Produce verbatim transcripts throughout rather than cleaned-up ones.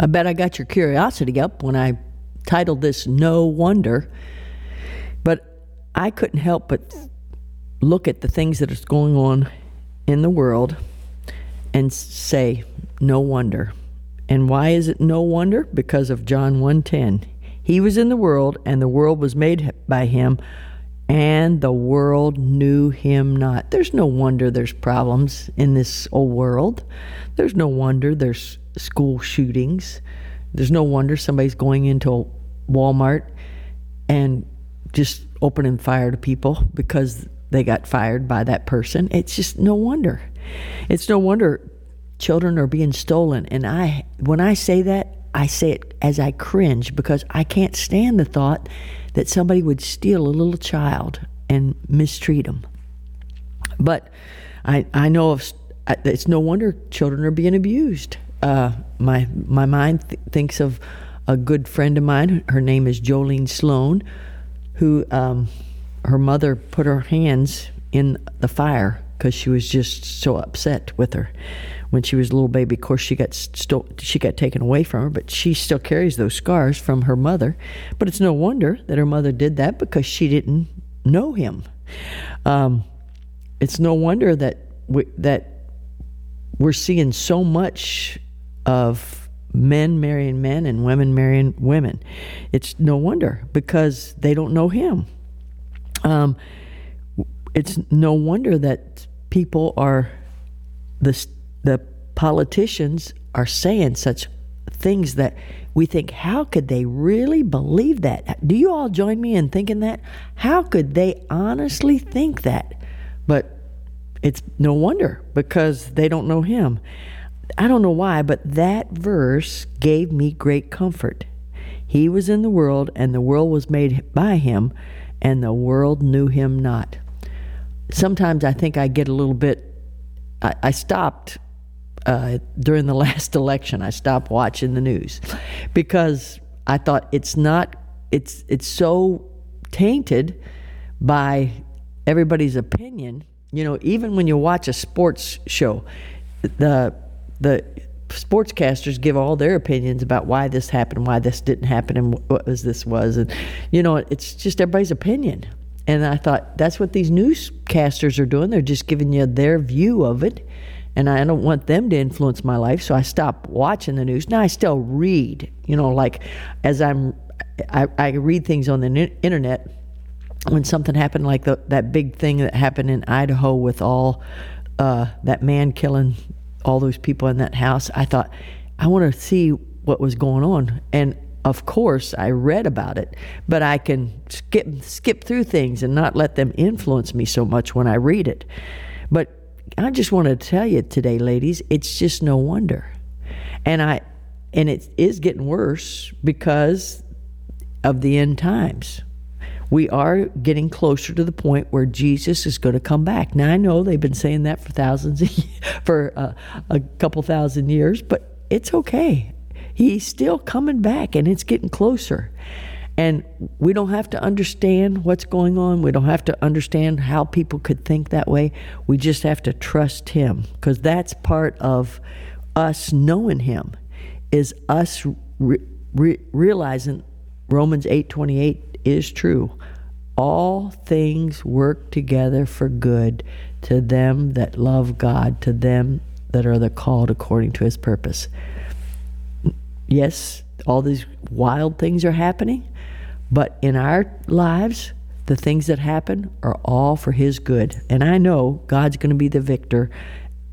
I bet I got your curiosity up when I titled this No Wonder, but I couldn't help but look at the things that is going on in the world and say, no wonder. And why is it no wonder? Because of John one ten. He was in the world, and the world was made by him, and the world knew him not. There's no wonder there's problems in this old world. There's no wonder there's school shootings. There's no wonder somebody's going into Walmart and just opening fire to people because they got fired by that person. It's just no wonder. It's no wonder children are being stolen. And I, when I say that, I say it as I cringe, because I can't stand the thought that somebody would steal a little child and mistreat them. But I I know of, it's no wonder children are being abused. Uh, my my mind th- thinks of a good friend of mine. Her name is Jolene Sloan, who um, her mother put her hands in the fire because she was just so upset with her when she was a little baby. Of course, she got sto- she got taken away from her, but she still carries those scars from her mother. But it's no wonder that her mother did that, because she didn't know him. Um, it's no wonder that we, that we're seeing so much of men marrying men and women marrying women. It's no wonder, because they don't know him. Um, it's no wonder that people are the the politicians are saying such things that we think, how could they really believe that? Do you all join me in thinking that? How could they honestly think that? But it's no wonder, because they don't know him. I don't know why, but that verse gave me great comfort. He was in the world, and the world was made by him, and the world knew him not. Sometimes I think I get a little bit, I, I stopped uh, during the last election. I stopped watching the news because I thought it's not, it's it's so tainted by everybody's opinion. You know, even when you watch a sports show, the the sportscasters give all their opinions about why this happened, why this didn't happen, and what was this was. And, you know, it's just everybody's opinion. And I thought, that's what these newscasters are doing. They're just giving you their view of it. And I don't want them to influence my life, so I stopped watching the news. Now, I still read, you know, like as I'm, I, I read things on the internet. When something happened, like the, that big thing that happened in Idaho with all uh, that man killing all those people in that house, I thought, I want to see what was going on. And of course, I read about it, but I can skip skip through things and not let them influence me so much when I read it. But I just want to tell you today, ladies, it's just no wonder. And I and it is getting worse because of the end times. We are getting closer to the point where Jesus is going to come back. Now, I know they've been saying that for thousands, of, for uh, a couple thousand years, but it's okay. He's still coming back, and it's getting closer. And we don't have to understand what's going on. We don't have to understand how people could think that way. We just have to trust him, because that's part of us knowing him, is us re- re- realizing Romans eight twenty-eight is true. All things work together for good to them that love God, to them that are the called according to his purpose. Yes, all these wild things are happening, but in our lives, the things that happen are all for his good. And I know God's going to be the victor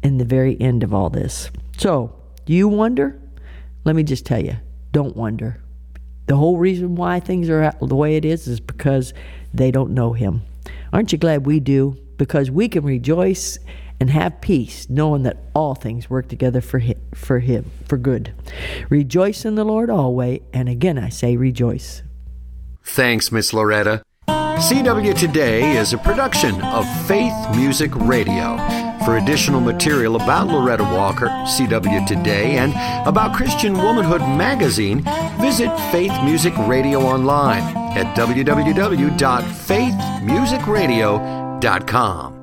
in the very end of all this. So, do you wonder? Let me just tell you, don't wonder. The whole reason why things are the way it is is because they don't know him. Aren't you glad we do? Because we can rejoice and have peace, knowing that all things work together for him, for him, for good. Rejoice in the Lord always, and again I say rejoice. Thanks, Miss Loretta. C W Today is a production of Faith Music Radio. For additional material about Loretta Walker, C W Today, and about Christian Womanhood Magazine, visit Faith Music Radio online at w w w dot faith music radio dot com.